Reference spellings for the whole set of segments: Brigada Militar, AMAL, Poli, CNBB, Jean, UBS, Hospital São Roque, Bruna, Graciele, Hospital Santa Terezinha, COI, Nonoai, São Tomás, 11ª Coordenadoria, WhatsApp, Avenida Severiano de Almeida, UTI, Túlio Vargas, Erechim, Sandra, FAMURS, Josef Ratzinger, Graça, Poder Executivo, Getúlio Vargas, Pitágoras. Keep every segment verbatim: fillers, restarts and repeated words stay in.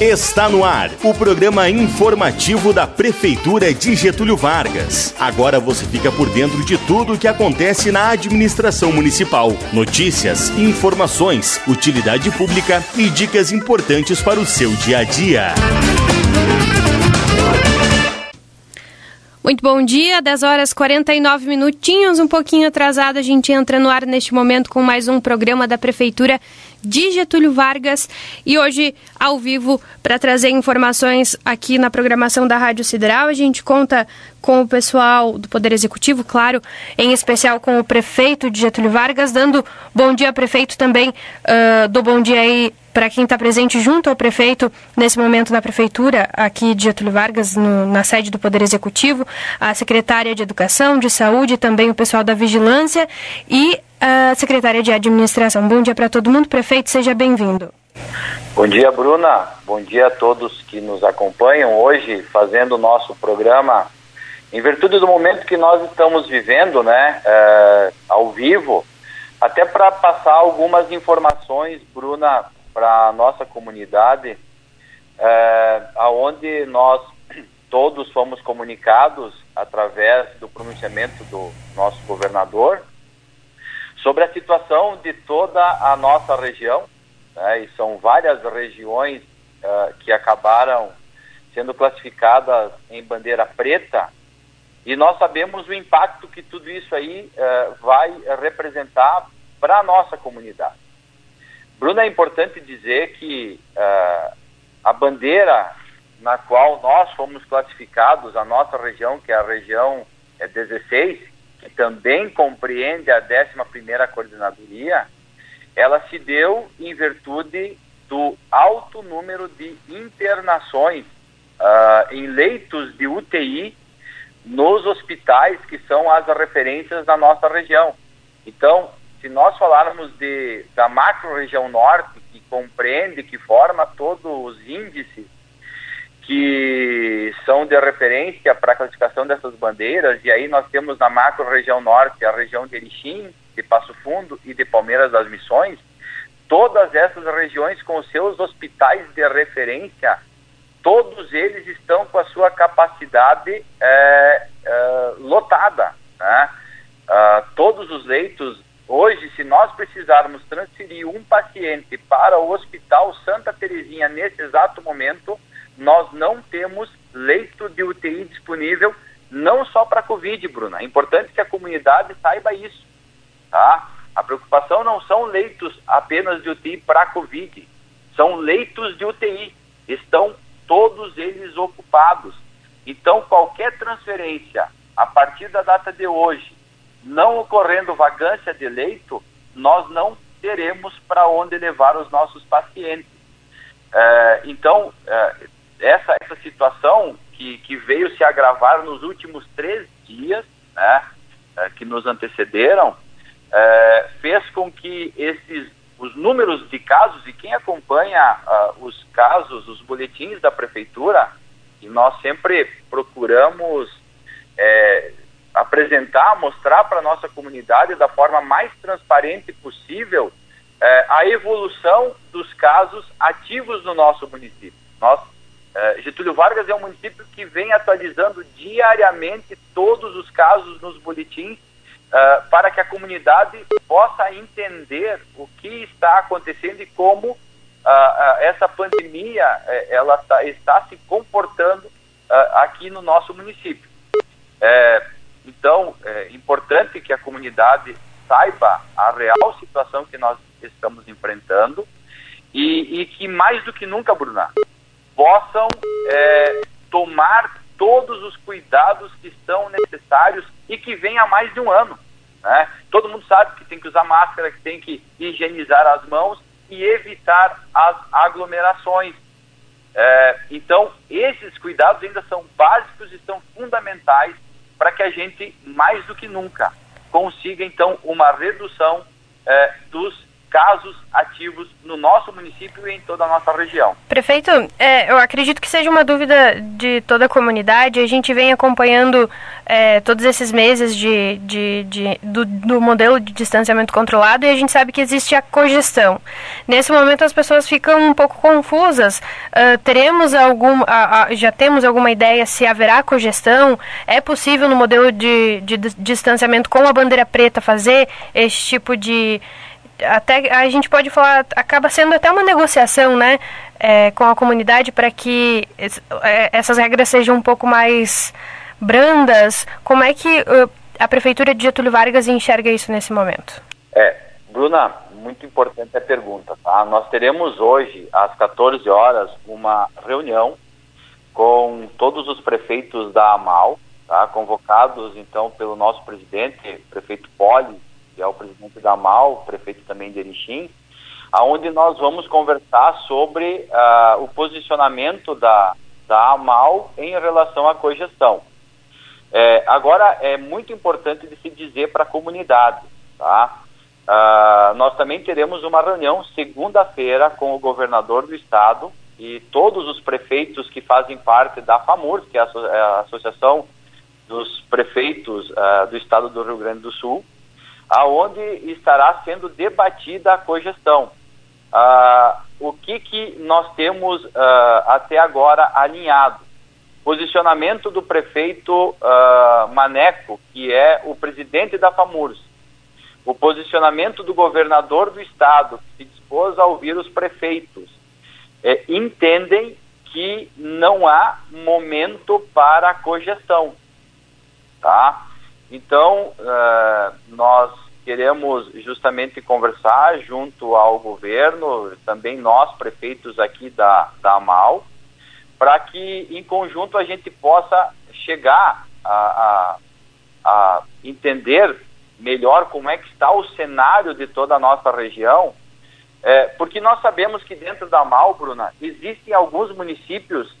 Está no ar o programa informativo da Prefeitura de Getúlio Vargas. Agora você fica por dentro de tudo o que acontece na administração municipal. Notícias, informações, utilidade pública e dicas importantes para o seu dia a dia. Muito bom dia, dez horas e quarenta e nove minutinhos, um pouquinho atrasado, a gente entra no ar neste momento com mais um programa da Prefeitura de Getúlio Vargas e hoje ao vivo para trazer informações aqui na programação da Rádio Sideral. A gente conta com o pessoal do Poder Executivo, claro, em especial com o prefeito de Getúlio Vargas, dando bom dia, prefeito, também uh, dou bom dia aí para quem está presente junto ao prefeito nesse momento na Prefeitura aqui de Getúlio Vargas, no, na sede do Poder Executivo, a secretária de Educação, de Saúde, também o pessoal da Vigilância e a secretária de Administração. Bom dia para todo mundo, prefeito, seja bem-vindo. Bom dia, Bruna. Bom dia a todos que nos acompanham hoje, fazendo o nosso programa. Em virtude do momento que nós estamos vivendo, né, é, ao vivo, até para passar algumas informações, Bruna, para a nossa comunidade, é, aonde nós todos fomos comunicados através do pronunciamento do nosso governador sobre a situação de toda a nossa região, né, e são várias regiões é, que acabaram sendo classificadas em bandeira preta, e nós sabemos o impacto que tudo isso aí é, vai representar para a nossa comunidade. Bruna, é importante dizer que uh, a bandeira na qual nós fomos classificados, a nossa região, que é a região é dezesseis, que também compreende a décima primeira Coordenadoria, ela se deu em virtude do alto número de internações uh, em leitos de U T I nos hospitais que são as referências da nossa região. Então, se nós falarmos de, da macro-região norte, que compreende, que forma todos os índices que são de referência para a classificação dessas bandeiras, e aí nós temos na macro-região norte a região de Erechim, de Passo Fundo e de Palmeiras das Missões, todas essas regiões com seus hospitais de referência, todos eles estão com a sua capacidade é, é, lotada, né? Ah, todos os leitos. Hoje, se nós precisarmos transferir um paciente para o Hospital Santa Terezinha nesse exato momento, nós não temos leito de U T I disponível, não só para a Covid, Bruna. É importante que a comunidade saiba isso, tá? A preocupação não são leitos apenas de U T I para a Covid, são leitos de U T I. Estão todos eles ocupados. Então, qualquer transferência a partir da data de hoje, não ocorrendo vacância de leito, nós não teremos para onde levar os nossos pacientes. É, então, é, essa, essa situação que, que veio se agravar nos últimos três dias, né, é, que nos antecederam, é, fez com que esses, os números de casos, e quem acompanha uh, os casos, os boletins da Prefeitura, e nós sempre procuramos... É, apresentar, mostrar para a nossa comunidade da forma mais transparente possível eh, a evolução dos casos ativos no nosso município. Nós, eh, Getúlio Vargas é um município que vem atualizando diariamente todos os casos nos boletins eh, para que a comunidade possa entender o que está acontecendo e como ah, essa pandemia eh, ela tá, está se comportando ah, aqui no nosso município. Eh, Então, é importante que a comunidade saiba a real situação que nós estamos enfrentando e, e que, mais do que nunca, Bruna, possam é, tomar todos os cuidados que são necessários e que vêm há mais de um ano, né? Todo mundo sabe que tem que usar máscara, que tem que higienizar as mãos e evitar as aglomerações. É, então, esses cuidados ainda são básicos e são fundamentais para que a gente, mais do que nunca, consiga, então, uma redução eh, dos casos ativos no nosso município e em toda a nossa região. Prefeito, é, eu acredito que seja uma dúvida de toda a comunidade. A gente vem acompanhando é, todos esses meses de, de, de, do, do modelo de distanciamento controlado e a gente sabe que existe a cogestão. Nesse momento as pessoas ficam um pouco confusas. Uh, teremos algum, a, a, já temos alguma ideia se haverá cogestão? É possível no modelo de, de, de distanciamento com a bandeira preta fazer este tipo de... até a gente pode falar, acaba sendo até uma negociação, né, é, com a comunidade para que essas regras sejam um pouco mais brandas. Como é que a Prefeitura de Getúlio Vargas enxerga isso nesse momento? É, Bruna, muito importante a pergunta, tá? Nós teremos hoje, às quatorze horas, uma reunião com todos os prefeitos da AMAL, tá? Convocados, então, pelo nosso presidente, prefeito Poli, que é o presidente da AMAL, prefeito também de Erechim, onde nós vamos conversar sobre uh, o posicionamento da, da AMAL em relação à cogestão. É, agora, é muito importante de se dizer para a comunidade, tá? Uh, nós também teremos uma reunião segunda-feira com o governador do estado e todos os prefeitos que fazem parte da FAMURS, que é a, é a Associação dos Prefeitos uh, do Estado do Rio Grande do Sul, aonde estará sendo debatida a cogestão. Ah, o que que nós temos ah, até agora alinhado? Posicionamento do prefeito ah, Maneco, que é o presidente da FAMURS. O posicionamento do governador do estado, que se dispôs a ouvir os prefeitos. É, entendem que não há momento para a cogestão. Tá? Então, uh, nós queremos justamente conversar junto ao governo, também nós, prefeitos aqui da, da AMAL, para que, em conjunto, a gente possa chegar a, a, a entender melhor como é que está o cenário de toda a nossa região, é, porque nós sabemos que dentro da AMAL, Bruna, existem alguns municípios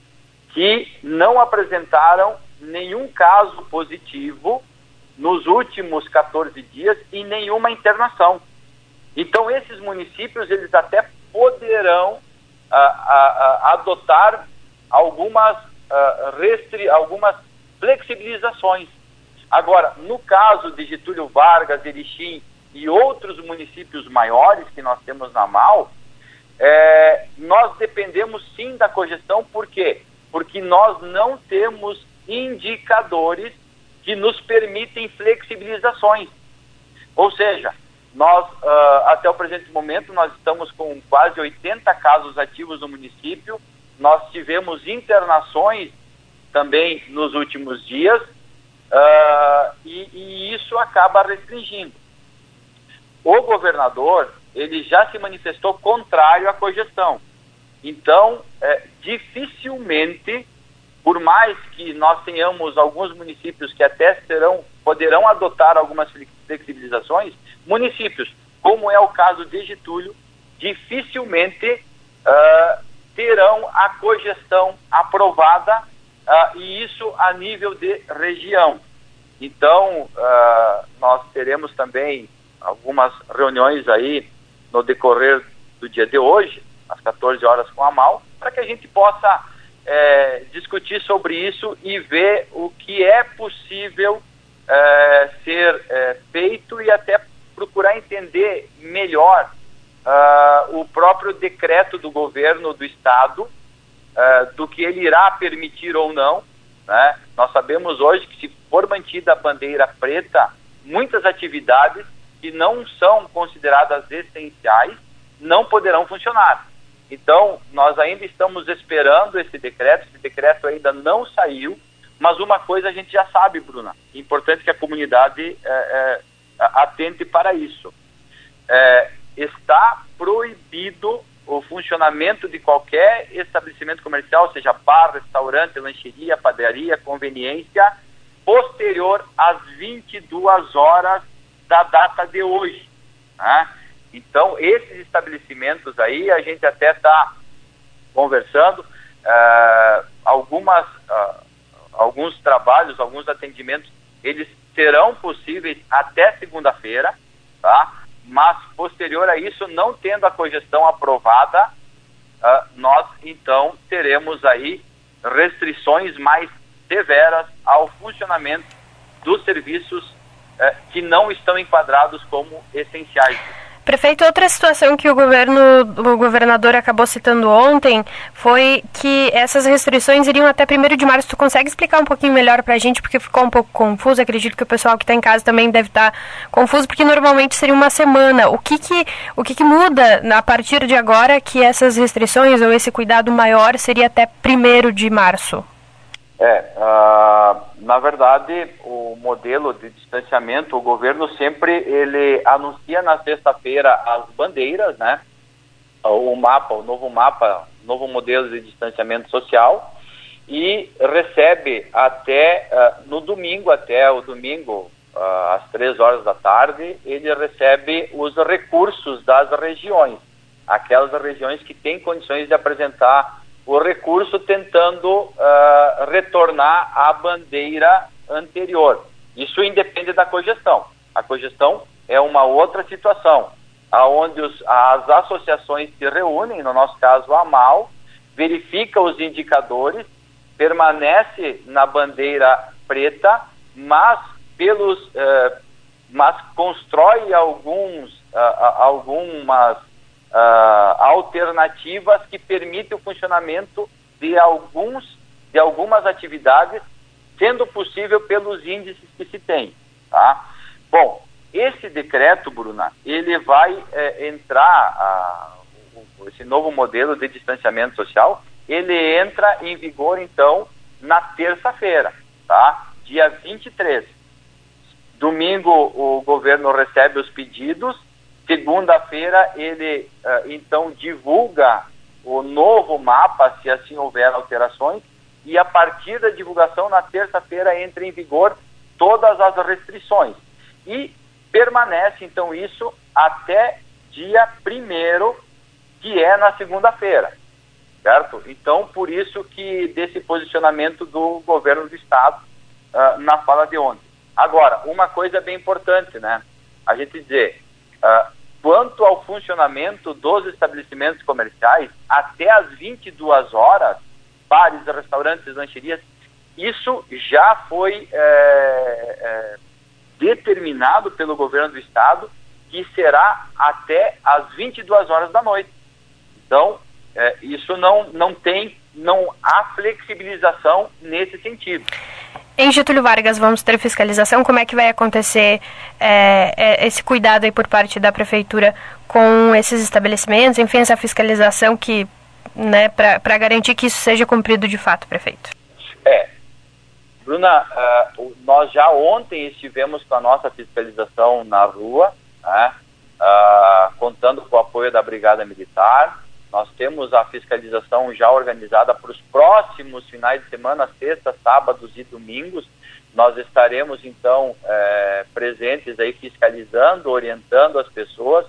que não apresentaram nenhum caso positivo nos últimos quatorze dias e nenhuma internação. Então, esses municípios, eles até poderão a, a, a adotar algumas, a, restri, algumas flexibilizações. Agora, no caso de Getúlio Vargas, Erechim e outros municípios maiores que nós temos na AMAL, é, nós dependemos sim da cogestão. Por quê? Porque nós não temos indicadores que nos permitem flexibilizações. Ou seja, nós, uh, até o presente momento, nós estamos com quase oitenta casos ativos no município, nós tivemos internações também nos últimos dias, uh, e, e isso acaba restringindo. O governador, ele já se manifestou contrário à cogestão. Então, é, dificilmente... por mais que nós tenhamos alguns municípios que até terão, poderão adotar algumas flexibilizações, municípios, como é o caso de Getúlio, dificilmente uh, terão a cogestão aprovada, uh, e isso a nível de região. Então, uh, nós teremos também algumas reuniões aí no decorrer do dia de hoje, às quatorze horas com a AMAL, para que a gente possa... É, discutir sobre isso e ver o que é possível é, ser é, feito e até procurar entender melhor uh, o próprio decreto do governo do estado, uh, do que ele irá permitir ou não, né? Nós sabemos hoje que, se for mantida a bandeira preta, muitas atividades que não são consideradas essenciais não poderão funcionar. Então, nós ainda estamos esperando esse decreto, esse decreto ainda não saiu, mas uma coisa a gente já sabe, Bruna, é importante que a comunidade é, é, atente para isso. É, está proibido o funcionamento de qualquer estabelecimento comercial, seja bar, restaurante, lancheria, padaria, conveniência, posterior às vinte e duas horas da data de hoje, né? Então, esses estabelecimentos aí, a gente até está conversando, uh, algumas, uh, alguns trabalhos, alguns atendimentos, eles serão possíveis até segunda-feira, tá? mas posterior a isso, não tendo a cogestão aprovada, uh, nós então teremos aí restrições mais severas ao funcionamento dos serviços uh, que não estão enquadrados como essenciais. Prefeito, outra situação que o governo, o governador acabou citando ontem foi que essas restrições iriam até primeiro de março. Tu consegue explicar um pouquinho melhor para a gente, porque ficou um pouco confuso? Acredito que o pessoal que está em casa também deve estar tá confuso, porque normalmente seria uma semana. O que que, o que que muda a partir de agora, que essas restrições ou esse cuidado maior seria até primeiro de março? É, uh, na verdade, o modelo de distanciamento, o governo sempre ele anuncia na sexta-feira as bandeiras, né? O mapa, o novo mapa, novo modelo de distanciamento social, e recebe até uh, no domingo, até o domingo, uh, às três horas da tarde, ele recebe os recursos das regiões, aquelas regiões que têm condições de apresentar o recurso, tentando uh, retornar à bandeira anterior. Isso independe da cogestão. A cogestão é uma outra situação, onde as associações se reúnem, no nosso caso a AMAL, verifica os indicadores, permanece na bandeira preta, mas, pelos, uh, mas constrói alguns, uh, algumas... Uh, alternativas que permitem o funcionamento de, alguns, de algumas atividades, sendo possível pelos índices que se tem. Tá? Bom, esse decreto, Bruna, ele vai eh, entrar, uh, esse novo modelo de distanciamento social, ele entra em vigor, então, na terça-feira, tá? Dia vinte e três. Domingo, o governo recebe os pedidos. Segunda-feira, ele, então, divulga o novo mapa, se assim houver alterações, e a partir da divulgação, na terça-feira, entra em vigor todas as restrições. E permanece, então, isso até dia primeiro, que é na segunda-feira, certo? Então, por isso que desse posicionamento do governo do Estado uh, na fala de ontem. Agora, uma coisa bem importante, né? A gente dizer... Uh, quanto ao funcionamento dos estabelecimentos comerciais, até às vinte e duas horas, bares, restaurantes, lancherias, isso já foi é, é, determinado pelo governo do Estado, que será até às vinte e duas horas da noite. Então, é, isso não, não tem, não há flexibilização nesse sentido. Em Getúlio Vargas, vamos ter fiscalização. Como é que vai acontecer é, esse cuidado aí por parte da Prefeitura com esses estabelecimentos? Enfim, essa fiscalização que, né, para garantir que isso seja cumprido de fato, prefeito. É, Bruna, uh, nós já ontem estivemos com a nossa fiscalização na rua, né, uh, contando com o apoio da Brigada Militar. Nós temos a fiscalização já organizada para os próximos finais de semana, sexta, sábados e domingos. Nós estaremos, então, é, presentes aí fiscalizando, orientando as pessoas.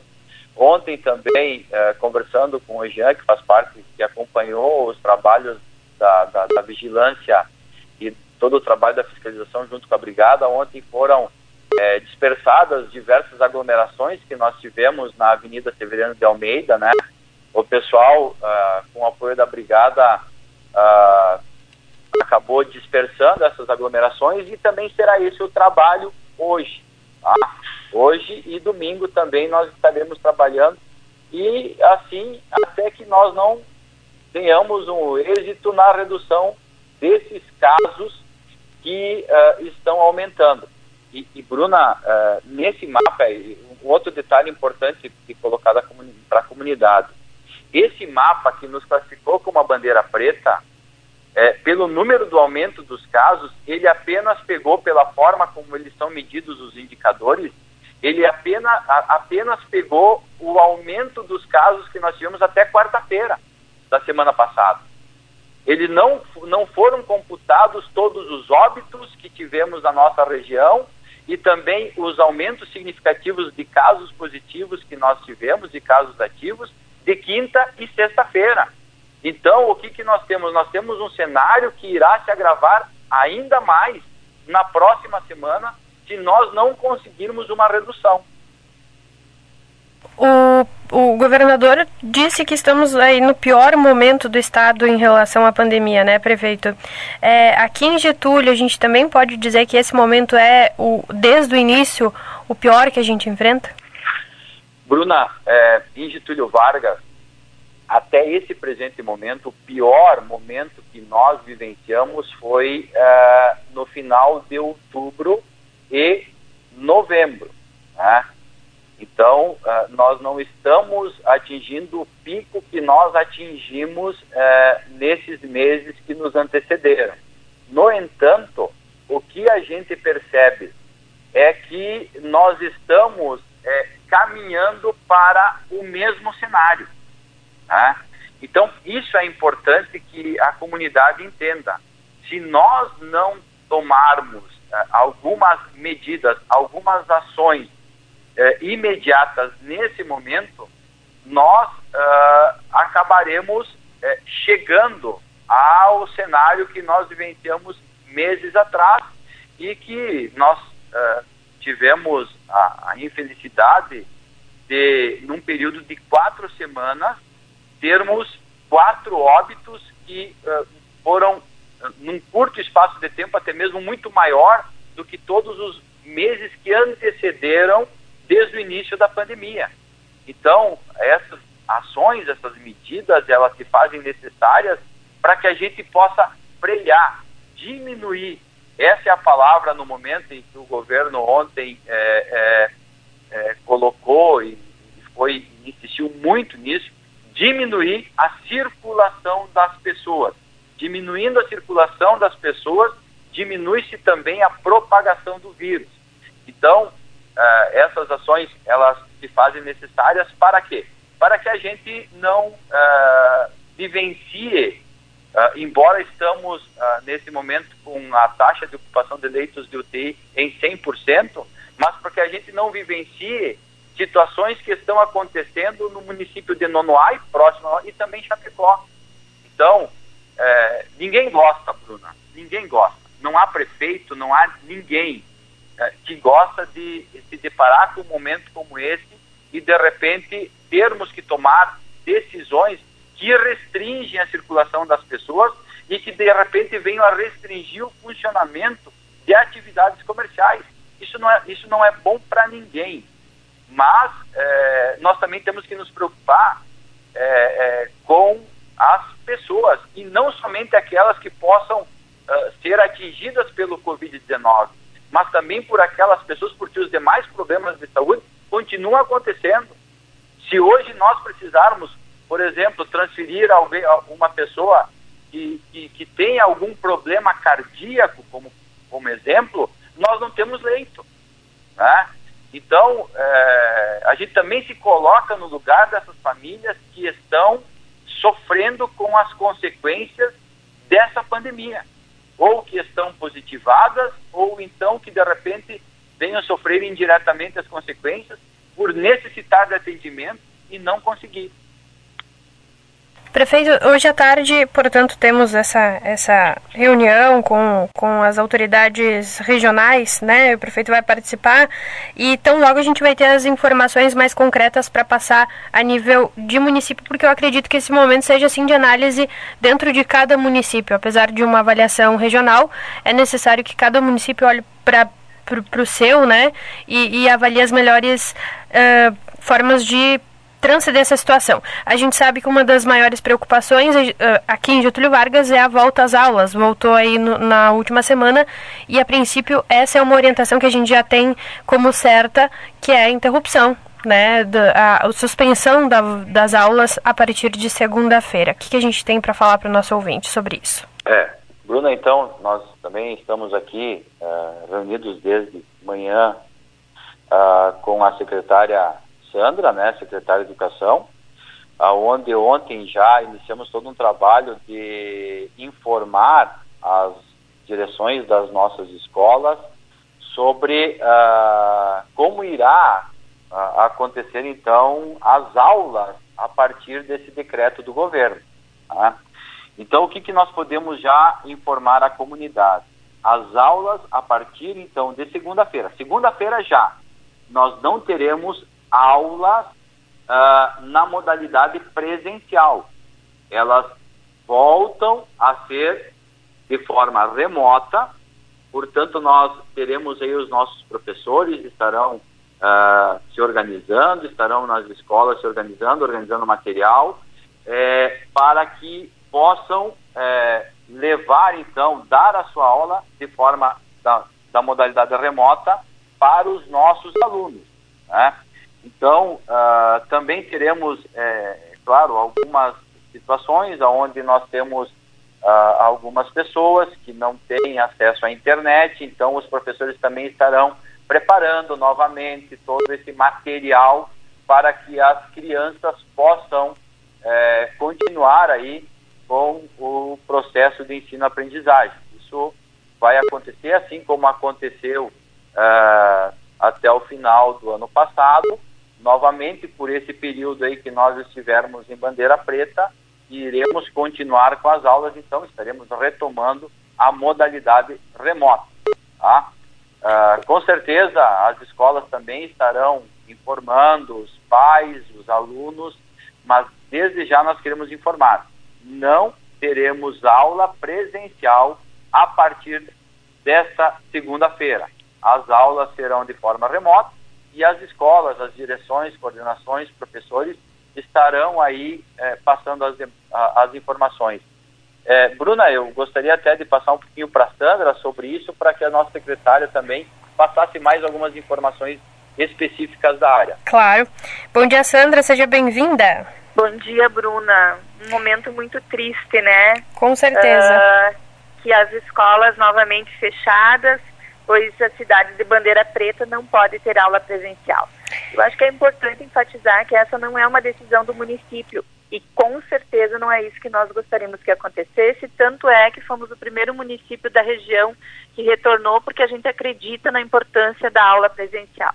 Ontem também, é, conversando com o Jean, que faz parte, que acompanhou os trabalhos da, da, da vigilância e todo o trabalho da fiscalização junto com a Brigada, ontem foram é, dispersadas diversas aglomerações que nós tivemos na Avenida Severiano de Almeida, né? O pessoal, uh, com o apoio da Brigada, uh, acabou dispersando essas aglomerações, e também será esse o trabalho hoje. Tá? Hoje e domingo também nós estaremos trabalhando, e assim até que nós não tenhamos um êxito na redução desses casos que uh, estão aumentando. E, e Bruna, uh, nesse mapa, um outro detalhe importante de colocar para a comunidade: esse mapa que nos classificou como a bandeira preta, é, pelo número do aumento dos casos, ele apenas pegou, pela forma como eles são medidos os indicadores, ele apenas, a, apenas pegou o aumento dos casos que nós tivemos até quarta-feira da semana passada. Ele não, não foram computados todos os óbitos que tivemos na nossa região, e também os aumentos significativos de casos positivos que nós tivemos e casos ativos, de quinta e sexta-feira. Então, o que, que nós temos? Nós temos um cenário que irá se agravar ainda mais na próxima semana, se nós não conseguirmos uma redução. O, o governador disse que estamos aí no pior momento do estado em relação à pandemia, né, prefeito? É, aqui em Getúlio, a gente também pode dizer que esse momento é, o, desde o início, o pior que a gente enfrenta? Bruna, é, em Getúlio Vargas, até esse presente momento, o pior momento que nós vivenciamos foi é, no final de outubro e novembro, né? Então, uh, nós não estamos atingindo o pico que nós atingimos uh, nesses meses que nos antecederam. No entanto, o que a gente percebe é que nós estamos uh, caminhando para o mesmo cenário, né? Então, isso é importante que a comunidade entenda. Se nós não tomarmos uh, algumas medidas, algumas ações imediatas nesse momento, nós uh, acabaremos uh, chegando ao cenário que nós vivenciamos meses atrás e que nós uh, tivemos a, a infelicidade de, num período de quatro semanas, termos quatro óbitos que uh, foram, uh, num curto espaço de tempo, até mesmo muito maior do que todos os meses que antecederam desde o início da pandemia. Então, essas ações, essas medidas, elas se fazem necessárias para que a gente possa frear, diminuir. Essa é a palavra no momento em que o governo ontem é, é, é, colocou e foi, insistiu muito nisso, diminuir a circulação das pessoas. Diminuindo a circulação das pessoas, diminui-se também a propagação do vírus. Então, Uh, essas ações, elas se fazem necessárias para quê? Para que a gente não uh, vivencie, uh, embora estamos uh, nesse momento com a taxa de ocupação de leitos de U T I em cem por cento, mas para que a gente não vivencie situações que estão acontecendo no município de Nonoai, próximo, e também Chapecó. Então, uh, ninguém gosta, Bruna, ninguém gosta. Não há prefeito, não há ninguém que gosta de se deparar com um momento como esse e, de repente, termos que tomar decisões que restringem a circulação das pessoas e que, de repente, venham a restringir o funcionamento de atividades comerciais. Isso não é, isso não é bom para ninguém, mas é, nós também temos que nos preocupar é, é, com as pessoas e não somente aquelas que possam uh, ser atingidas pelo covid dezenove, mas também por aquelas pessoas, porque os demais problemas de saúde continuam acontecendo. Se hoje nós precisarmos, por exemplo, transferir alguém, uma pessoa que, que, que tem algum problema cardíaco, como, como exemplo, nós não temos leito, né? Então, é, a gente também se coloca no lugar dessas famílias que estão sofrendo com as consequências dessa pandemia, ou que estão positivadas, ou então que de repente venham sofrer indiretamente as consequências por necessitar de atendimento e não conseguir. Prefeito, hoje à tarde, portanto, temos essa, essa reunião com, com as autoridades regionais, né? O prefeito vai participar e então logo a gente vai ter as informações mais concretas para passar a nível de município, porque eu acredito que esse momento seja assim de análise dentro de cada município. Apesar de uma avaliação regional, é necessário que cada município olhe para o seu, né? E, e avalie as melhores uh, formas de transcender essa situação. A gente sabe que uma das maiores preocupações uh, aqui em Getúlio Vargas é a volta às aulas. Voltou aí no, na última semana e, a princípio, essa é uma orientação que a gente já tem como certa, que é a interrupção, né, da, a, a suspensão da, das aulas a partir de segunda-feira. O que, que a gente tem para falar para o nosso ouvinte sobre isso? É, Bruna, então, nós também estamos aqui uh, reunidos desde manhã uh, com a secretária Sandra, né, secretária de Educação, onde ontem já iniciamos todo um trabalho de informar as direções das nossas escolas sobre uh, como irá uh, acontecer, então, as aulas a partir desse decreto do governo, tá? Então, o que, que nós podemos já informar à comunidade? As aulas a partir, então, de segunda-feira. Segunda-feira já, nós não teremos aulas uh, na modalidade presencial. Elas voltam a ser de forma remota, portanto nós teremos aí os nossos professores, estarão uh, se organizando, estarão nas escolas se organizando, organizando material, é, para que possam é, levar, então, dar a sua aula de forma da, da modalidade remota para os nossos alunos, né? Então, uh, também teremos, é, claro, algumas situações onde nós temos uh, algumas pessoas que não têm acesso à internet, então os professores também estarão preparando novamente todo esse material para que as crianças possam é, continuar aí com o processo de ensino-aprendizagem. Isso vai acontecer assim como aconteceu uh, até o final do ano passado, novamente por esse período aí que nós estivermos em bandeira preta, e iremos continuar com as aulas, então estaremos retomando a modalidade remota, tá? Uh, com certeza as escolas também estarão informando os pais, os alunos, mas desde já nós queremos informar, não teremos aula presencial a partir desta segunda-feira. As aulas serão de forma remota e as escolas, as direções, coordenações, professores estarão aí eh, passando as, as informações. Eh, Bruna, eu gostaria até de passar um pouquinho para a Sandra sobre isso, para que a nossa secretária também passasse mais algumas informações específicas da área. Claro. Bom dia, Sandra, seja bem-vinda. Bom dia, Bruna. Um momento muito triste, né? Com certeza. Uh, que as escolas novamente fechadas, pois a cidade de bandeira preta não pode ter aula presencial. Eu acho que é importante enfatizar que essa não é uma decisão do município e com certeza não é isso que nós gostaríamos que acontecesse, tanto é que fomos o primeiro município da região que retornou porque a gente acredita na importância da aula presencial.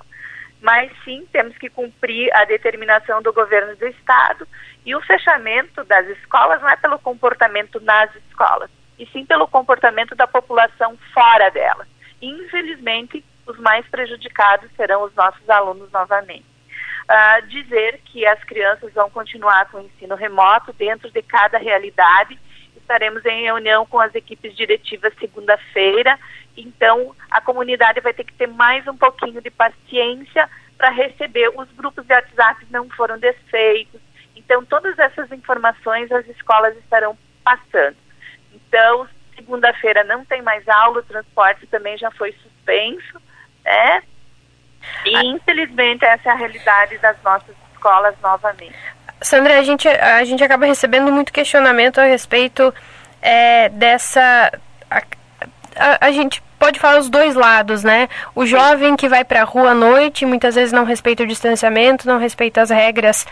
Mas sim, temos que cumprir a determinação do governo do estado, e o fechamento das escolas não é pelo comportamento nas escolas, e sim pelo comportamento da população fora delas. Infelizmente, os mais prejudicados serão os nossos alunos novamente. Ah, dizer que as crianças vão continuar com o ensino remoto dentro de cada realidade. Estaremos em reunião com as equipes diretivas segunda-feira, então a comunidade vai ter que ter mais um pouquinho de paciência para receber. Os grupos de WhatsApp não foram desfeitos, então todas essas informações as escolas estarão passando. Então, segunda-feira não tem mais aula, o transporte também já foi suspenso, né? E infelizmente essa é a realidade das nossas escolas novamente. Sandra, a gente, a gente acaba recebendo muito questionamento a respeito é, dessa... A, a, a gente pode falar os dois lados, né? O jovem que vai para a rua à noite, muitas vezes não respeita o distanciamento, não respeita as regras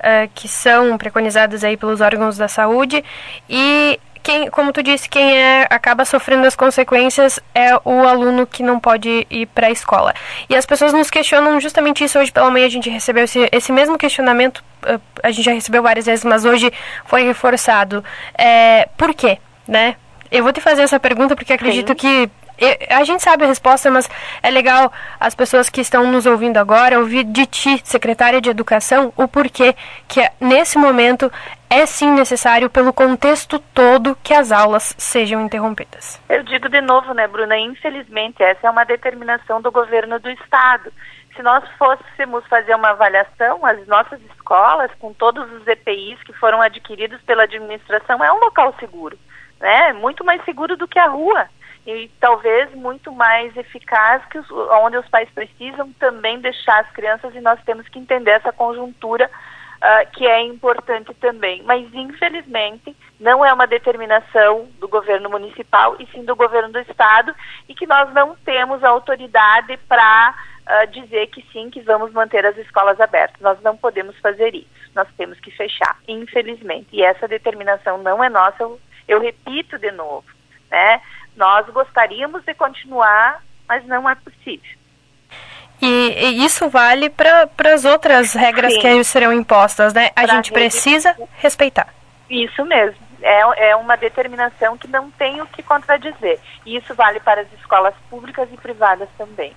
uh, que são preconizadas aí pelos órgãos da saúde, e... Quem, como tu disse, quem é, acaba sofrendo as consequências é o aluno que não pode ir para a escola. E as pessoas nos questionam justamente isso. Hoje pela manhã a gente recebeu esse, esse mesmo questionamento, a gente já recebeu várias vezes, mas hoje foi reforçado. É, por quê? Né? Eu vou te fazer essa pergunta porque acredito Sim. que... A gente sabe a resposta, mas é legal as pessoas que estão nos ouvindo agora ouvir de ti, secretária de Educação, o porquê que nesse momento é sim necessário, pelo contexto todo, que as aulas sejam interrompidas. Eu digo de novo, né, Bruna, infelizmente essa é uma determinação do governo do estado. Se nós fôssemos fazer uma avaliação, as nossas escolas, com todos os E P Is que foram adquiridos pela administração, é um local seguro, né? Muito mais seguro do que a rua. E talvez muito mais eficaz, que os, onde os pais precisam também deixar as crianças, e nós temos que entender essa conjuntura uh, que é importante também. Mas, infelizmente, não é uma determinação do governo municipal e sim do governo do estado, e que nós não temos a autoridade para uh, dizer que sim, que vamos manter as escolas abertas. Nós não podemos fazer isso, nós temos que fechar, infelizmente. E essa determinação não é nossa, eu, eu repito de novo, né? Nós gostaríamos de continuar, mas não é possível. E, e isso vale para as outras regras Sim. que serão impostas, né? A pra gente precisa rede... respeitar. Isso mesmo. É, é uma determinação que não tem o que contradizer. E isso vale para as escolas públicas e privadas também.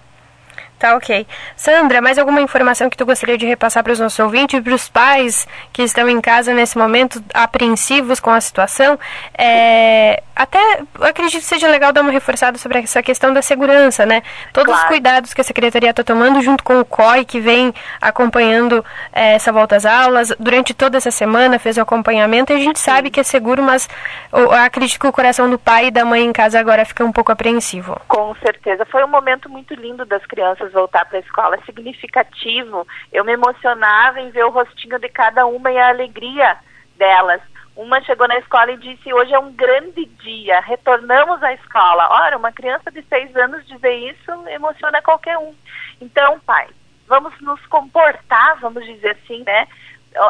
Tá ok. Sandra, mais alguma informação que tu gostaria de repassar para os nossos ouvintes e para os pais que estão em casa nesse momento, apreensivos com a situação? É, até acredito que seja legal dar uma reforçada sobre essa questão da segurança, né? Todos claro. Os cuidados que a Secretaria está tomando junto com o C O I, que vem acompanhando é, essa volta às aulas, durante toda essa semana fez o acompanhamento, e a gente sabe Sim. que é seguro, mas eu acredito que o coração do pai e da mãe em casa agora fica um pouco apreensivo. Com certeza. Foi um momento muito lindo das crianças voltar para a escola, é significativo. Eu me emocionava em ver o rostinho de cada uma e a alegria delas. Uma chegou na escola e disse: hoje é um grande dia, retornamos à escola. Ora, uma criança de seis anos dizer isso emociona qualquer um. Então, pai, vamos nos comportar, vamos dizer assim, né?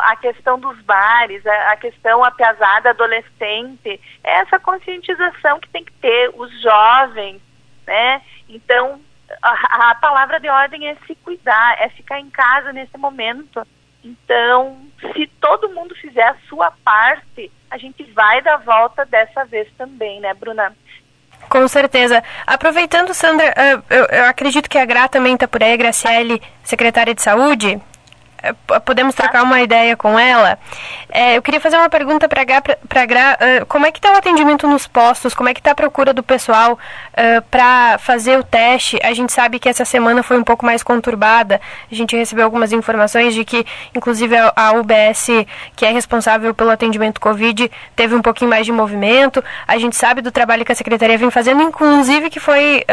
A questão dos bares, a questão apiazada adolescente, essa conscientização que tem que ter os jovens, né? Então, a palavra de ordem é se cuidar, é ficar em casa nesse momento. Então, se todo mundo fizer a sua parte, a gente vai dar volta dessa vez também, né, Bruna? Com certeza. Aproveitando, Sandra, eu, eu acredito que a Gra também está por aí, a Graciele, secretária de Saúde. Podemos trocar uma ideia com ela. É, eu queria fazer uma pergunta para a Gra, uh, como é que está o atendimento nos postos, como é que está a procura do pessoal uh, para fazer o teste? A gente sabe que essa semana foi um pouco mais conturbada, a gente recebeu algumas informações de que, inclusive, a, a U B S, que é responsável pelo atendimento Covid, teve um pouquinho mais de movimento. A gente sabe do trabalho que a Secretaria vem fazendo, inclusive que foi...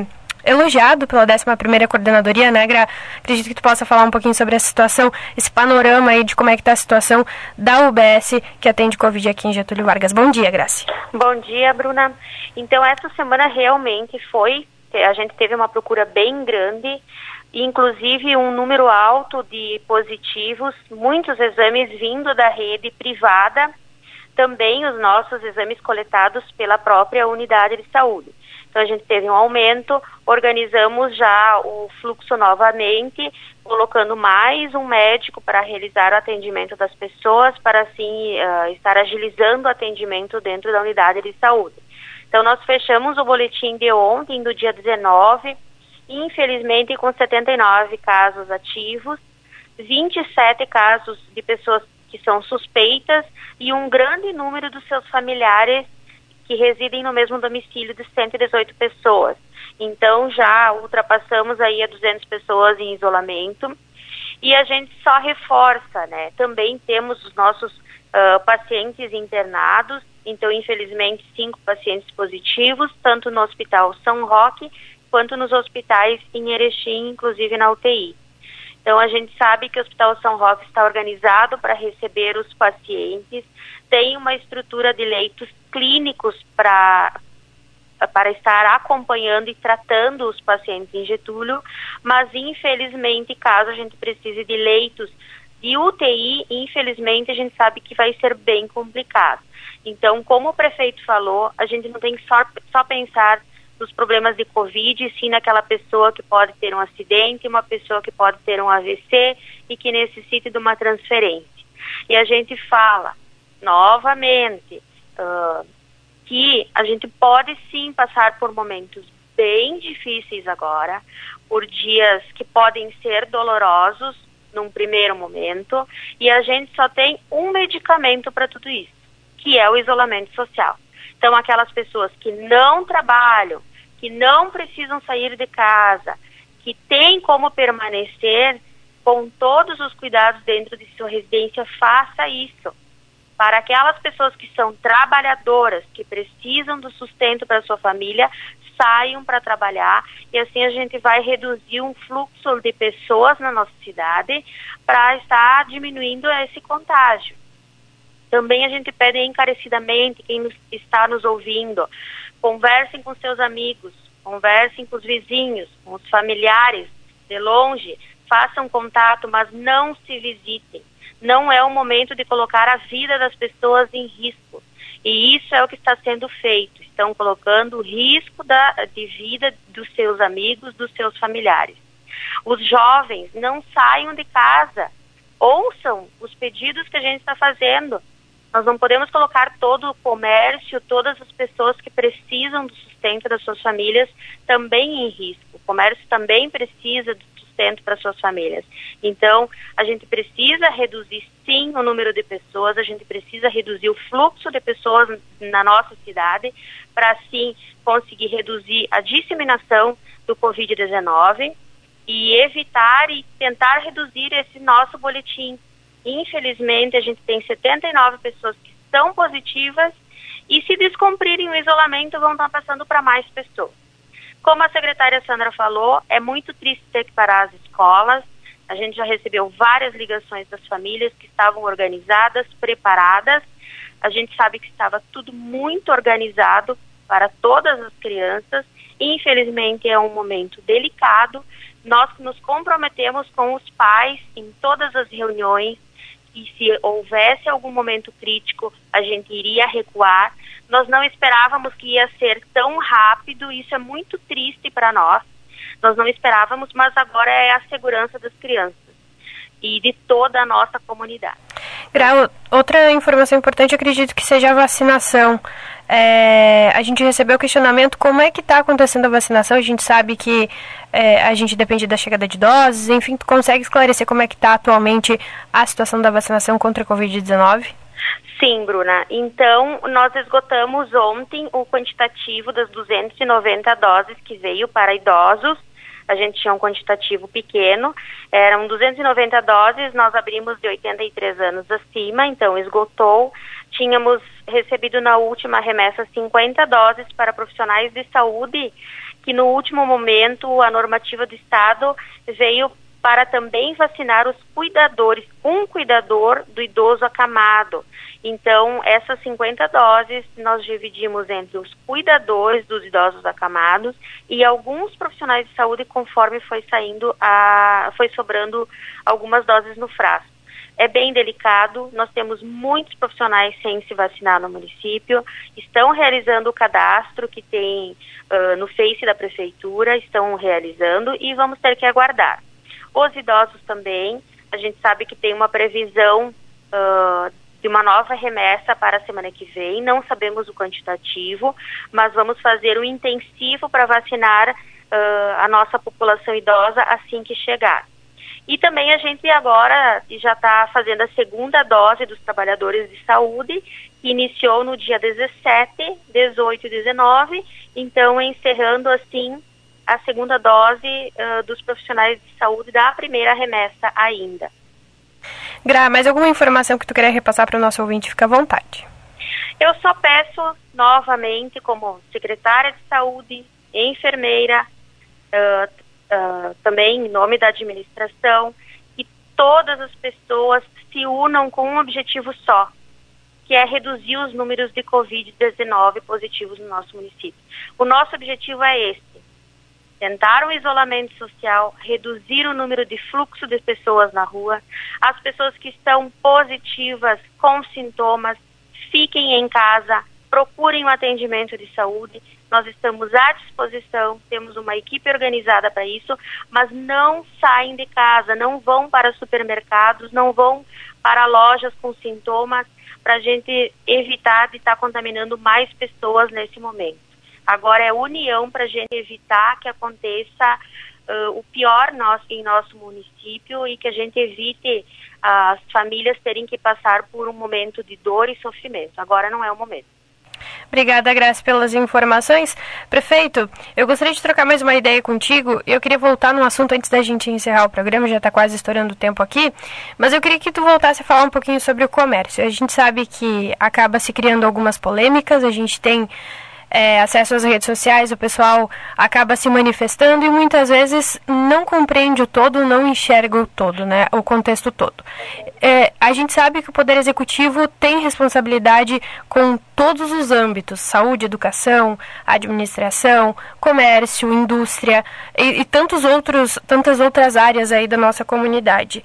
Uh, elogiado pela décima primeira Coordenadoria, né, Gra? Acredito que tu possa falar um pouquinho sobre essa situação, esse panorama aí de como é que está a situação da U B S que atende Covid aqui em Getúlio Vargas. Bom dia, Graça. Bom dia, Bruna. Então, essa semana realmente foi, a gente teve uma procura bem grande, inclusive um número alto de positivos, muitos exames vindo da rede privada, também os nossos exames coletados pela própria unidade de saúde. Então, a gente teve um aumento, organizamos já o fluxo novamente, colocando mais um médico para realizar o atendimento das pessoas, para assim uh, estar agilizando o atendimento dentro da unidade de saúde. Então, nós fechamos o boletim de ontem, do dia dezenove, infelizmente com setenta e nove casos ativos, vinte e sete casos de pessoas que são suspeitas e um grande número dos seus familiares que residem no mesmo domicílio de cento e dezoito pessoas. Então, já ultrapassamos aí a duzentas pessoas em isolamento. E a gente só reforça, né? Também temos os nossos uh, pacientes internados. Então, infelizmente, cinco pacientes positivos, tanto no Hospital São Roque, quanto nos hospitais em Erechim, inclusive na U T I. Então, a gente sabe que o Hospital São Roque está organizado para receber os pacientes, tem uma estrutura de leitos clínicos para para estar acompanhando e tratando os pacientes em Getúlio, mas, infelizmente, caso a gente precise de leitos de U T I, infelizmente, a gente sabe que vai ser bem complicado. Então, como o prefeito falou, a gente não tem que só, só pensar nos problemas de Covid, sim naquela pessoa que pode ter um acidente, uma pessoa que pode ter um A V C e que necessite de uma transferência. E a gente fala, novamente, uh, que a gente pode sim passar por momentos bem difíceis agora, por dias que podem ser dolorosos num primeiro momento, e a gente só tem um medicamento para tudo isso, que é o isolamento social. Então, aquelas pessoas que não trabalham, que não precisam sair de casa, que têm como permanecer com todos os cuidados dentro de sua residência, faça isso. Para aquelas pessoas que são trabalhadoras, que precisam do sustento para sua família, saiam para trabalhar, e assim a gente vai reduzir um fluxo de pessoas na nossa cidade para estar diminuindo esse contágio. Também a gente pede encarecidamente, quem está nos ouvindo, conversem com seus amigos, conversem com os vizinhos, com os familiares de longe, façam contato, mas não se visitem. Não é o momento de colocar a vida das pessoas em risco. E isso é o que está sendo feito. Estão colocando o risco da, de vida dos seus amigos, dos seus familiares. Os jovens não saiam de casa. Ouçam os pedidos que a gente está fazendo. Nós não podemos colocar todo o comércio, todas as pessoas que precisam do sustento das suas famílias também em risco. comércio também precisa do sustento para suas famílias. Então, a gente precisa reduzir, sim, o número de pessoas, a gente precisa reduzir o fluxo de pessoas na nossa cidade para, assim, conseguir reduzir a disseminação do covid dezenove e evitar e tentar reduzir esse nosso boletim. Infelizmente, a gente tem setenta e nove pessoas que estão positivas e, se descumprirem o isolamento, vão estar passando para mais pessoas. Como a secretária Sandra falou, é muito triste ter que parar as escolas. A gente já recebeu várias ligações das famílias que estavam organizadas, preparadas. A gente sabe que estava tudo muito organizado para todas as crianças. Infelizmente, é um momento delicado. Nós nos comprometemos com os pais em todas as reuniões e, se houvesse algum momento crítico, a gente iria recuar. Nós não esperávamos que ia ser tão rápido, isso é muito triste para nós. Nós não esperávamos, mas agora é a segurança das crianças e de toda a nossa comunidade. Grau, outra informação importante, acredito que seja a vacinação. É, a gente recebeu o questionamento, como é que está acontecendo a vacinação? A gente sabe que é, a gente depende da chegada de doses, enfim, tu consegue esclarecer como é que está atualmente a situação da vacinação contra a covid dezenove? Sim, Bruna. Então, nós esgotamos ontem o quantitativo das duzentas e noventa doses que veio para idosos. A gente tinha um quantitativo pequeno, eram duzentas e noventa doses, nós abrimos de oitenta e três anos acima, então esgotou. Tínhamos recebido na última remessa cinquenta doses para profissionais de saúde, que no último momento a normativa do Estado veio para também vacinar os cuidadores, um cuidador do idoso acamado. Então, essas cinquenta doses nós dividimos entre os cuidadores dos idosos acamados e alguns profissionais de saúde, conforme foi saindo, a, foi sobrando algumas doses no frasco. É bem delicado, nós temos muitos profissionais sem se vacinar no município, estão realizando o cadastro que tem uh, no Face da Prefeitura, estão realizando e vamos ter que aguardar. Os idosos também, a gente sabe que tem uma previsão uh, de uma nova remessa para a semana que vem, não sabemos o quantitativo, mas vamos fazer um intensivo para vacinar uh, a nossa população idosa assim que chegar. E também a gente agora já está fazendo a segunda dose dos trabalhadores de saúde, que iniciou no dia dezessete, dezoito e dezenove, então encerrando assim a segunda dose uh, dos profissionais de saúde da primeira remessa ainda. Gra, mais alguma informação que tu queria repassar para o nosso ouvinte? Fica à vontade. Eu só peço novamente, como secretária de saúde, enfermeira, uh, uh, também em nome da administração, que todas as pessoas se unam com um objetivo só, que é reduzir os números de covid dezenove positivos no nosso município. O nosso objetivo é esse: tentar o isolamento social, reduzir o número de fluxo de pessoas na rua. As pessoas que estão positivas, com sintomas, fiquem em casa, procurem um atendimento de saúde. Nós estamos à disposição, temos uma equipe organizada para isso, mas não saem de casa, não vão para supermercados, não vão para lojas com sintomas, para a gente evitar de estar contaminando mais pessoas nesse momento. Agora é união para a gente evitar que aconteça uh, o pior nosso, em nosso município, e que a gente evite uh, as famílias terem que passar por um momento de dor e sofrimento. Agora não é o momento. Obrigada, Graça, pelas informações. Prefeito, eu gostaria de trocar mais uma ideia contigo. Eu queria voltar num assunto antes da gente encerrar o programa, já está quase estourando o tempo aqui, mas eu queria que tu voltasse a falar um pouquinho sobre o comércio. A gente sabe que acaba se criando algumas polêmicas, a gente tem É, acesso às redes sociais, o pessoal acaba se manifestando e muitas vezes não compreende o todo, não enxerga o todo, né, o contexto todo. É, a gente sabe que o Poder Executivo tem responsabilidade com todos os âmbitos: saúde, educação, administração, comércio, indústria e, e tantos outros, tantas outras áreas aí da nossa comunidade.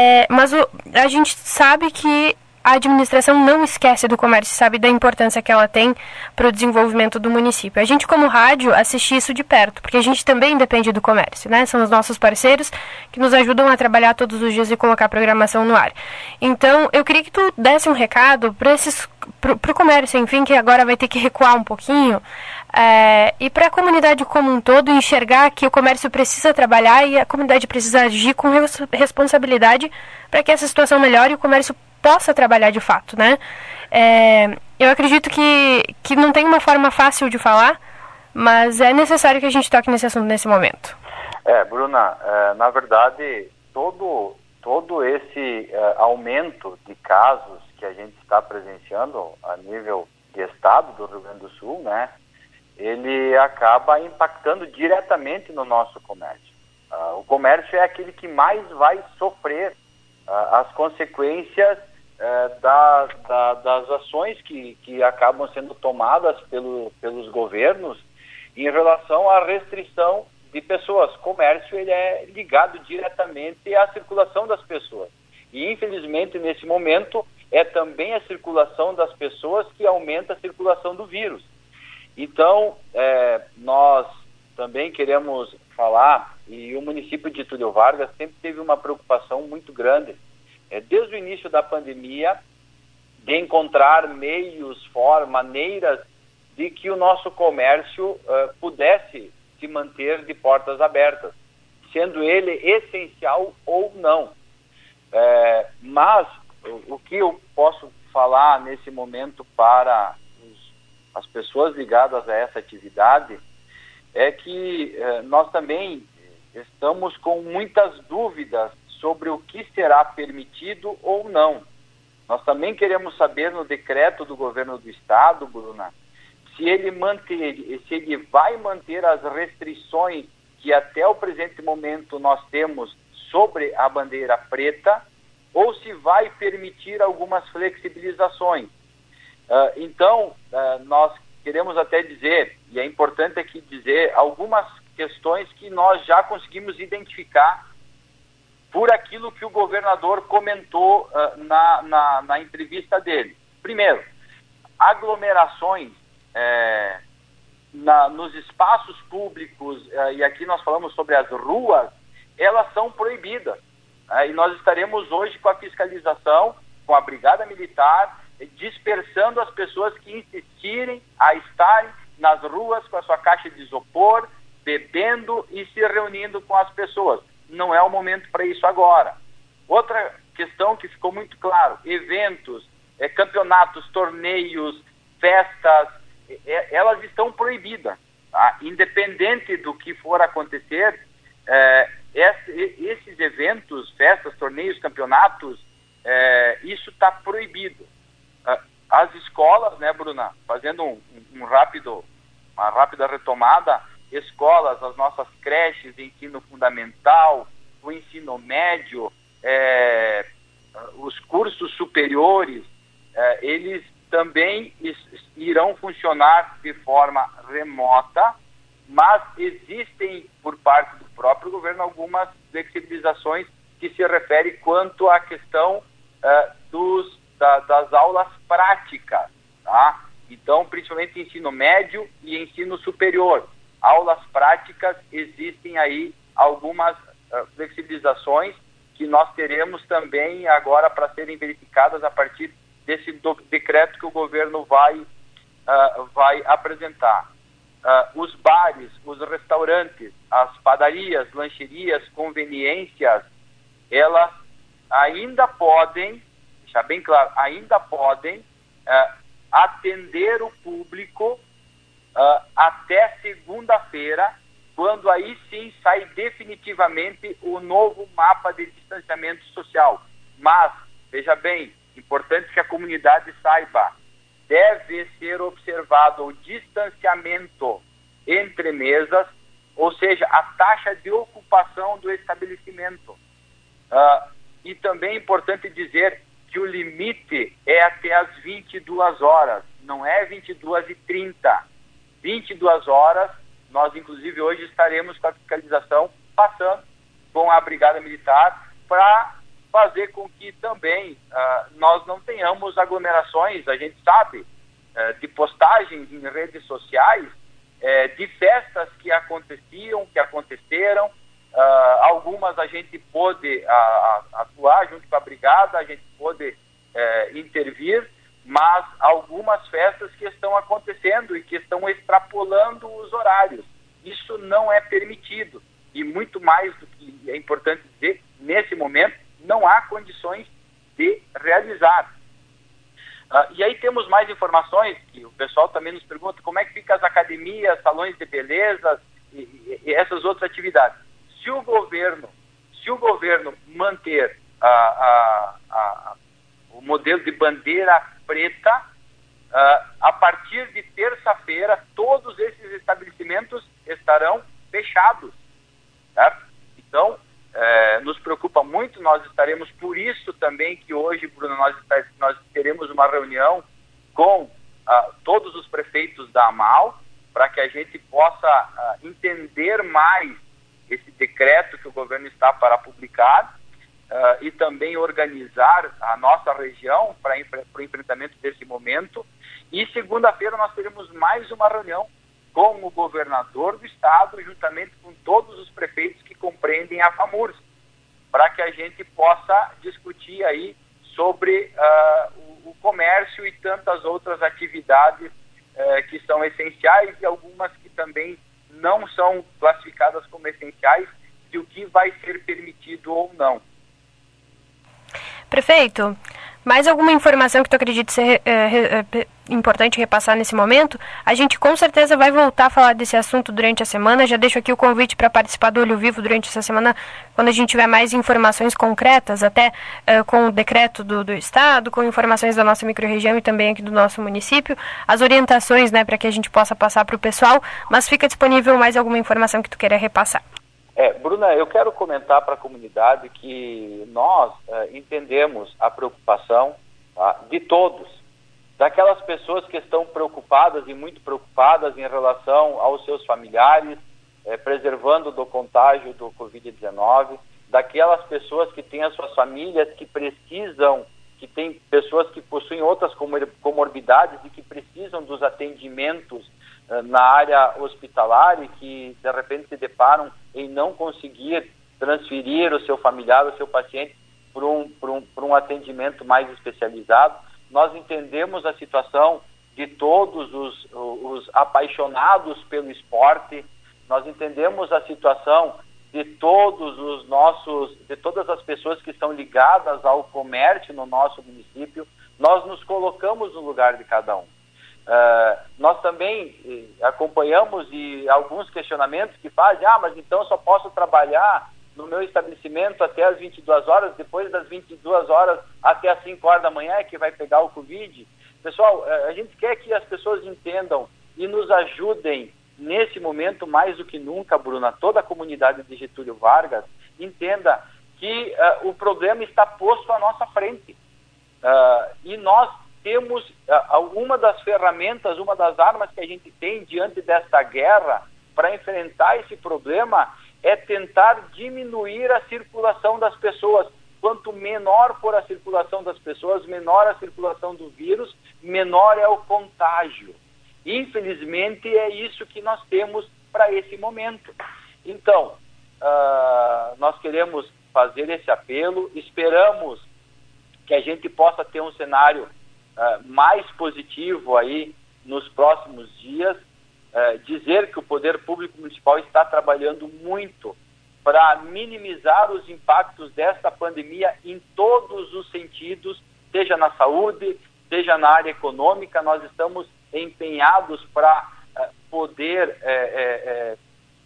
É, mas o, a gente sabe que a administração não esquece do comércio, sabe da importância que ela tem para o desenvolvimento do município. A gente, como rádio, assiste isso de perto, porque a gente também depende do comércio, né? São os nossos parceiros que nos ajudam a trabalhar todos os dias e colocar a programação no ar. Então, eu queria que tu desse um recado para esses, para o comércio, enfim, que agora vai ter que recuar um pouquinho, é, e para a comunidade como um todo enxergar que o comércio precisa trabalhar e a comunidade precisa agir com responsabilidade para que essa situação melhore e o comércio possa trabalhar de fato, né? É, eu acredito que, que não tem uma forma fácil de falar, mas é necessário que a gente toque nesse assunto nesse momento. É, Bruna, é, na verdade, todo, todo esse é, aumento de casos que a gente está presenciando a nível de estado do Rio Grande do Sul, né, ele acaba impactando diretamente no nosso comércio. Uh, o comércio é aquele que mais vai sofrer uh, as consequências uh, da, da, das ações que, que acabam sendo tomadas pelo, pelos governos em relação à restrição de pessoas. O comércio, ele é ligado diretamente à circulação das pessoas. E, infelizmente, nesse momento, é também a circulação das pessoas que aumenta a circulação do vírus. Então, é, nós também queremos falar, e o município de Túlio Vargas sempre teve uma preocupação muito grande, é, desde o início da pandemia, de encontrar meios, formas, maneiras de que o nosso comércio é, pudesse se manter de portas abertas, sendo ele essencial ou não. É, mas o que eu posso falar nesse momento para as pessoas ligadas a essa atividade é que eh, nós também estamos com muitas dúvidas sobre o que será permitido ou não. Nós também queremos saber no decreto do governo do estado, Bruna, se ele, manter, se ele vai manter as restrições que até o presente momento nós temos sobre a bandeira preta, ou se vai permitir algumas flexibilizações. Uh, então, uh, nós queremos até dizer, e é importante aqui dizer, algumas questões que nós já conseguimos identificar por aquilo que o governador comentou uh, na, na, na entrevista dele. Primeiro, aglomerações é, na, nos espaços públicos, uh, e aqui nós falamos sobre as ruas, elas são proibidas. Uh, e nós estaremos hoje com a fiscalização, com a Brigada Militar, dispersando as pessoas que insistirem a estarem nas ruas com a sua caixa de isopor, bebendo e se reunindo com as pessoas. Não é o momento para isso agora. Outra questão que ficou muito claro, eventos, é, campeonatos, torneios, festas, é, elas estão proibidas. Tá? Independente do que for acontecer, é, esses eventos, festas, torneios, campeonatos, é, isso está proibido. As escolas, né, Bruna, fazendo um, um rápido, uma rápida retomada, escolas, as nossas creches de ensino fundamental, o ensino médio, é, os cursos superiores, é, eles também irão funcionar de forma remota, mas existem, por parte do próprio governo, algumas flexibilizações que se referem quanto à questão é, dos das aulas práticas, tá? Então, principalmente ensino médio e ensino superior. Aulas práticas, existem aí algumas uh, flexibilizações que nós teremos também agora para serem verificadas a partir desse do- decreto que o governo vai, uh, vai apresentar. Uh, os bares, os restaurantes, as padarias, lancherias, conveniências, elas ainda podem, está bem claro, ainda podem eh, atender o público eh, até segunda-feira, quando aí sim sai definitivamente o novo mapa de distanciamento social. Mas, veja bem, importante que a comunidade saiba, deve ser observado o distanciamento entre mesas, ou seja, a taxa de ocupação do estabelecimento. Uh, e também é importante dizer que o limite é até as vinte e duas horas, não é vinte e duas e trinta. vinte e duas horas, nós inclusive hoje estaremos com a fiscalização passando com a Brigada Militar para fazer com que também uh, nós não tenhamos aglomerações. A gente sabe uh, de postagens em redes sociais uh, de festas que aconteciam, que aconteceram. Uh, algumas a gente pôde uh, atuar junto com a brigada, a gente pôde uh, intervir, mas algumas festas que estão acontecendo e que estão extrapolando os horários. Isso não é permitido. E muito mais do que é importante dizer, nesse momento, não há condições de realizar. Uh, e aí temos mais informações, que o pessoal também nos pergunta como é que ficam as academias, salões de beleza e, e, e essas outras atividades. Se o governo, se o governo manter a, a, a, o modelo de bandeira preta, uh, a partir de terça-feira, todos esses estabelecimentos estarão fechados. Certo? Então, é, nos preocupa muito, nós estaremos, por isso também que hoje, Bruna, nós, nós teremos uma reunião com uh, todos os prefeitos da AMAL, para que a gente possa uh, entender mais esse decreto que o governo está para publicar uh, e também organizar a nossa região para o enfrentamento desse momento. E segunda-feira nós teremos mais uma reunião com o governador do estado, juntamente com todos os prefeitos que compreendem a FAMURS, para que a gente possa discutir aí sobre uh, o, o comércio e tantas outras atividades uh, que são essenciais e algumas que também não são classificadas como essenciais, de o que vai ser permitido ou não. Prefeito, mais alguma informação que tu acredita ser é, é, importante repassar nesse momento? A gente com certeza vai voltar a falar desse assunto durante a semana. Já deixo aqui o convite para participar do Olho Vivo durante essa semana, quando a gente tiver mais informações concretas, até é, com o decreto do, do Estado, com informações da nossa microrregião e também aqui do nosso município, as orientações, né, para que a gente possa passar para o pessoal, mas fica disponível mais alguma informação que tu queira repassar. É, Bruna, eu quero comentar para a comunidade que nós uh, entendemos a preocupação tá, de todos, daquelas pessoas que estão preocupadas e muito preocupadas em relação aos seus familiares, eh, preservando do contágio do covid dezenove, daquelas pessoas que têm as suas famílias, que precisam, que têm pessoas que possuem outras comor- comorbidades e que precisam dos atendimentos na área hospitalar e que de repente se deparam em não conseguir transferir o seu familiar, o seu paciente para um, para um, para um atendimento mais especializado. Nós entendemos a situação de todos os, os apaixonados pelo esporte, nós entendemos a situação de todos os nossos, de todas as pessoas que estão ligadas ao comércio no nosso município. Nós nos colocamos no lugar de cada um. Uh, nós também eh, acompanhamos e alguns questionamentos que fazem, ah, mas então só posso trabalhar no meu estabelecimento até as vinte e duas horas, depois das vinte e duas horas até as cinco horas da manhã é que vai pegar o Covid. Pessoal, a gente quer que as pessoas entendam e nos ajudem nesse momento mais do que nunca, Bruna, toda a comunidade de Getúlio Vargas entenda que uh, o problema está posto à nossa frente uh, e nós temos alguma das ferramentas, uma das armas que a gente tem diante desta guerra para enfrentar esse problema é tentar diminuir a circulação das pessoas. Quanto menor for a circulação das pessoas, menor a circulação do vírus, menor é o contágio. Infelizmente, é isso que nós temos para esse momento. Então, uh, nós queremos fazer esse apelo, esperamos que a gente possa ter um cenário Uh, mais positivo aí nos próximos dias, uh, dizer que o Poder Público Municipal está trabalhando muito para minimizar os impactos desta pandemia em todos os sentidos, seja na saúde, seja na área econômica. Nós estamos empenhados para uh, poder é, é, é,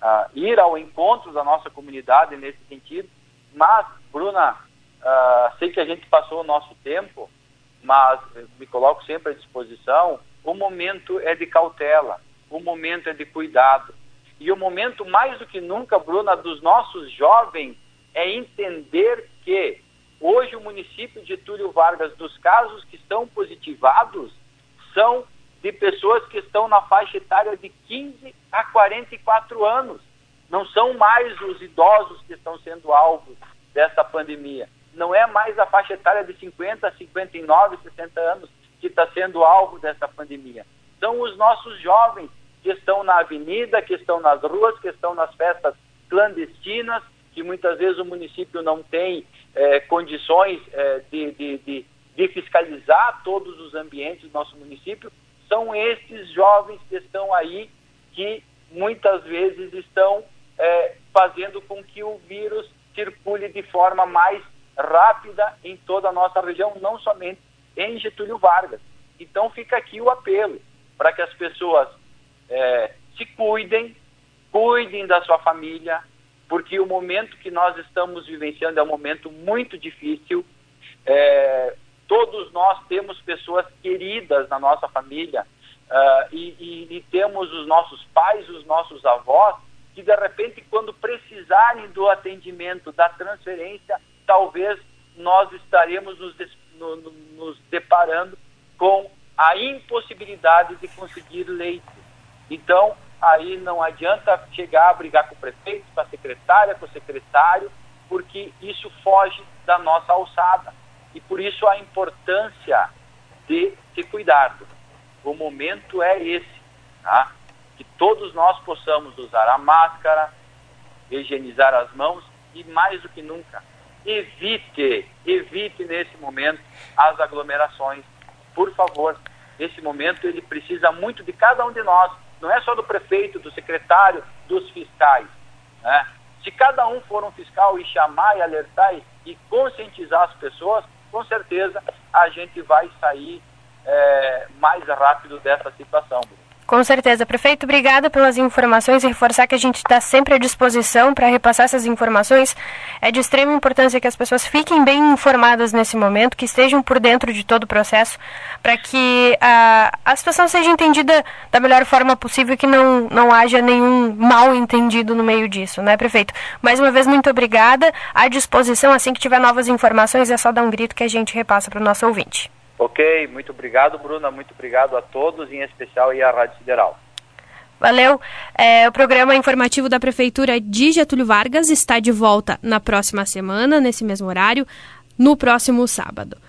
uh, ir ao encontro da nossa comunidade nesse sentido, mas, Bruna, uh, sei que a gente passou o nosso tempo, mas me coloco sempre à disposição. O momento é de cautela, o momento é de cuidado. E o momento, mais do que nunca, Bruna, dos nossos jovens, é entender que hoje o município de Túlio Vargas, dos casos que estão positivados, são de pessoas que estão na faixa etária de quinze a quarenta e quatro anos. Não são mais os idosos que estão sendo alvo dessa pandemia. não é mais a faixa etária de cinquenta, cinquenta e nove, sessenta anos que está sendo alvo dessa pandemia. São os nossos jovens que estão na avenida, que estão nas ruas, que estão nas festas clandestinas, que muitas vezes o município não tem eh, condições eh, de, de, de, de fiscalizar todos os ambientes do nosso município. São esses jovens que estão aí, que muitas vezes estão eh, fazendo com que o vírus circule de forma mais rápida em toda a nossa região, não somente em Getúlio Vargas. Então fica aqui o apelo para que as pessoas eh, se cuidem, cuidem da sua família, porque o momento que nós estamos vivenciando é um momento muito difícil. É, todos nós temos pessoas queridas na nossa família, uh, e, e, e temos os nossos pais, os nossos avós, que de repente, quando precisarem do atendimento, da transferência, talvez nós estaremos nos, des, no, no, nos deparando com a impossibilidade de conseguir leite. Então, aí não adianta chegar a brigar com o prefeito, com a secretária, com o secretário, porque isso foge da nossa alçada. E por isso a importância de se cuidar. O momento é esse, tá? Que todos nós possamos usar a máscara, higienizar as mãos e, mais do que nunca, evite, evite nesse momento as aglomerações. Por favor, esse momento ele precisa muito de cada um de nós. Não é só do prefeito, do secretário, dos fiscais, né? Se cada um for um fiscal e chamar e alertar e, e conscientizar as pessoas, com certeza a gente vai sair é, mais rápido dessa situação. Com certeza. Prefeito, obrigada pelas informações e reforçar que a gente está sempre à disposição para repassar essas informações. É de extrema importância que as pessoas fiquem bem informadas nesse momento, que estejam por dentro de todo o processo, para que a, a situação seja entendida da melhor forma possível e que não, não haja nenhum mal entendido no meio disso, né, prefeito? Mais uma vez, muito obrigada. À disposição, assim que tiver novas informações, é só dar um grito que a gente repassa para o nosso ouvinte. Ok, muito obrigado, Bruna, muito obrigado a todos, em especial e à Rádio Sideral. Valeu. É, o programa informativo da Prefeitura de Getúlio Vargas está de volta na próxima semana, nesse mesmo horário, no próximo sábado.